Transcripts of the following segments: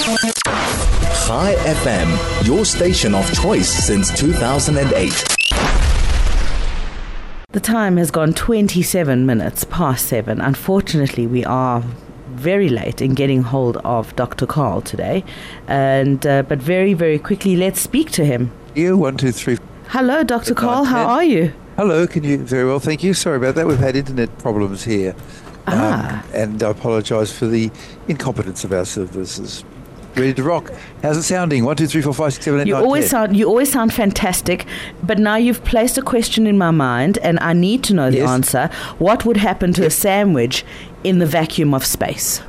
Chai FM, your station of choice since 2008. The time has gone 27 minutes past 7. Unfortunately, we are very late in getting hold of Dr. Karl today, and but very, very quickly, let's speak to him. You, 1, 2, 3. Hello, Dr. Karl. How are you? Hello. Can you very well? Thank you. Sorry about that. We've had internet problems here, and I apologise for the incompetence of our services. Ready to rock. How's it sounding? 1, 2, 3, 4, 5, 6, 7, 8, you 9, always 10. You always sound fantastic, but now you've placed a question in my mind, and I need to know the answer. What would happen to a sandwich in the vacuum of space?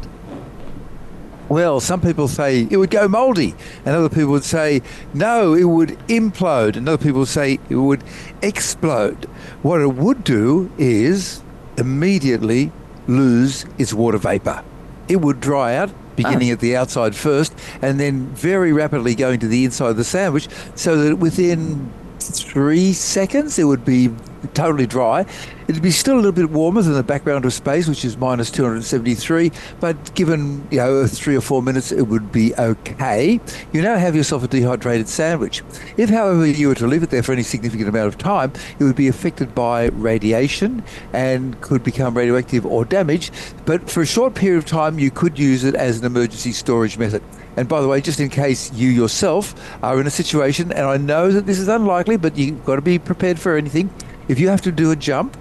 Well, some people say it would go mouldy, and other people would say, no, it would implode, and other people would say it would explode. What it would do is immediately lose its water vapour. It would dry out, beginning at the outside first, and then very rapidly going to the inside of the sandwich, so that within 3 seconds it would be totally dry. It'd be still a little bit warmer than the background of space, which is minus 273, but given 3 or 4 minutes, it would be okay. You now have yourself a dehydrated sandwich. If, however, you were to leave it there for any significant amount of time, it would be affected by radiation and could become radioactive or damaged, but for a short period of time, you could use it as an emergency storage method. And by the way, just in case you yourself are in a situation, and I know that this is unlikely, but you've got to be prepared for anything. If you have to do a jump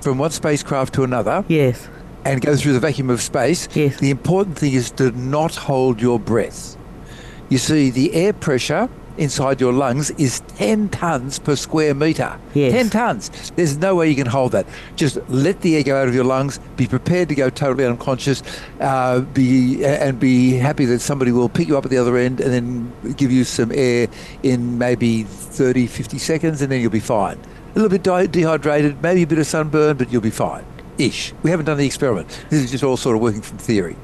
from one spacecraft to another, and go through the vacuum of space, the important thing is to not hold your breath. You see, the air pressure inside your lungs is 10 tons per square metre. 10 tons. There's no way you can hold that. Just let the air go out of your lungs, be prepared to go totally unconscious, be happy that somebody will pick you up at the other end and then give you some air in maybe 30, 50 seconds, and then you'll be fine. A little bit dehydrated, maybe a bit of sunburn, but you'll be fine-ish. We haven't done the experiment. This is just all sort of working from theory.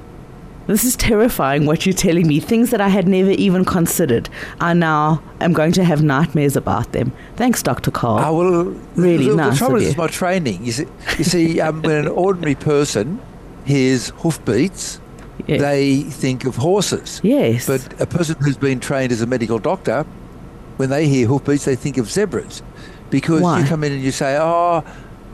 This is terrifying what you're telling me. Things that I had never even considered are now, I'm going to have nightmares about them. Thanks, Dr. Karl. Really nice. The trouble is my training. You see when an ordinary person hears hoofbeats, they think of horses. But a person who's been trained as a medical doctor, when they hear hoofbeats, they think of zebras. Because Why? You come in and you say, I'm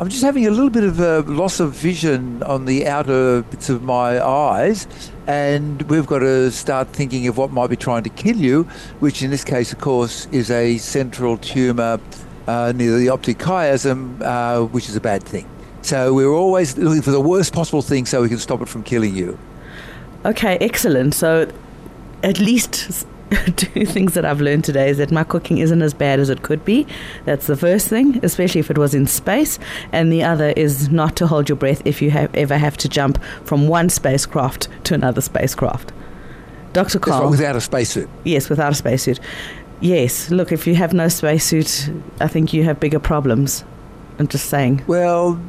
just having a little bit of a loss of vision on the outer bits of my eyes, and we've got to start thinking of what might be trying to kill you, which in this case, of course, is a central tumour near the optic chiasm, which is a bad thing. So we're always looking for the worst possible thing so we can stop it from killing you. Okay, excellent. So at least... two things that I've learned today is that my cooking isn't as bad as it could be. That's the first thing, especially if it was in space. And the other is not to hold your breath if you ever have to jump from one spacecraft to another spacecraft. Dr. Karl. That's right, without a spacesuit. Yes, without a spacesuit. Yes, look, if you have no spacesuit, I think you have bigger problems. I'm just saying. Well...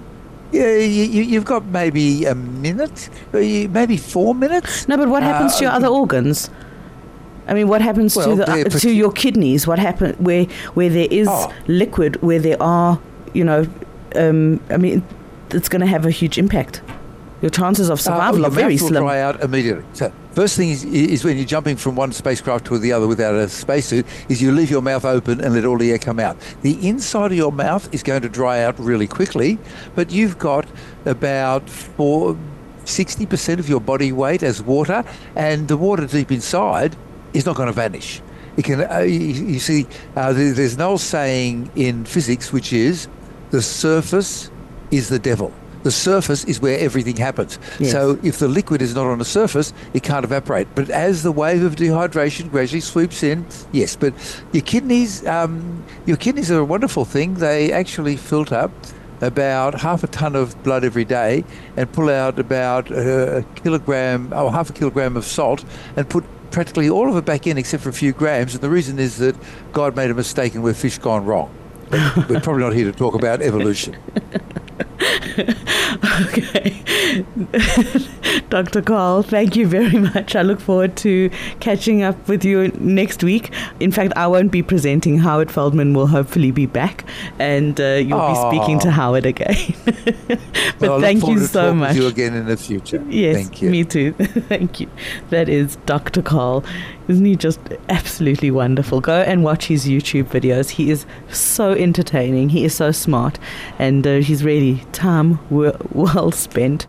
Yeah, you've got maybe a minute, maybe 4 minutes. No, but what happens to your other organs? I mean, what happens to your kidneys? What happens where there is liquid, where there are, it's going to have a huge impact. Your chances of survival are very slim. Your mouth will dry out immediately. So first thing is when you're jumping from one spacecraft to the other without a spacesuit, is you leave your mouth open and let all the air come out. The inside of your mouth is going to dry out really quickly, but you've got about 60% of your body weight as water, and the water deep inside... is not going to vanish. It can. There's an old saying in physics, which is, the surface is the devil. The surface is where everything happens. Yes. So if the liquid is not on the surface, it can't evaporate. But as the wave of dehydration gradually sweeps in, yes. But your kidneys are a wonderful thing. They actually filter about half a ton of blood every day and pull out about half a kilogram of salt and put practically all of it back in except for a few grams, and the reason is that God made a mistake and we're fish gone wrong. We're probably not here to talk about evolution. Okay. Dr. Karl, thank you very much. I look forward to catching up with you next week. In fact, I won't be presenting. Howard Feldman will hopefully be back, and you'll be speaking to Howard again. But well, thank you so much. To you again in the future. Yes, thank you. Me too. Thank you. That is Dr. Karl. Isn't he just absolutely wonderful? Go and watch his YouTube videos. He is so entertaining. He is so smart, and he's really time well spent.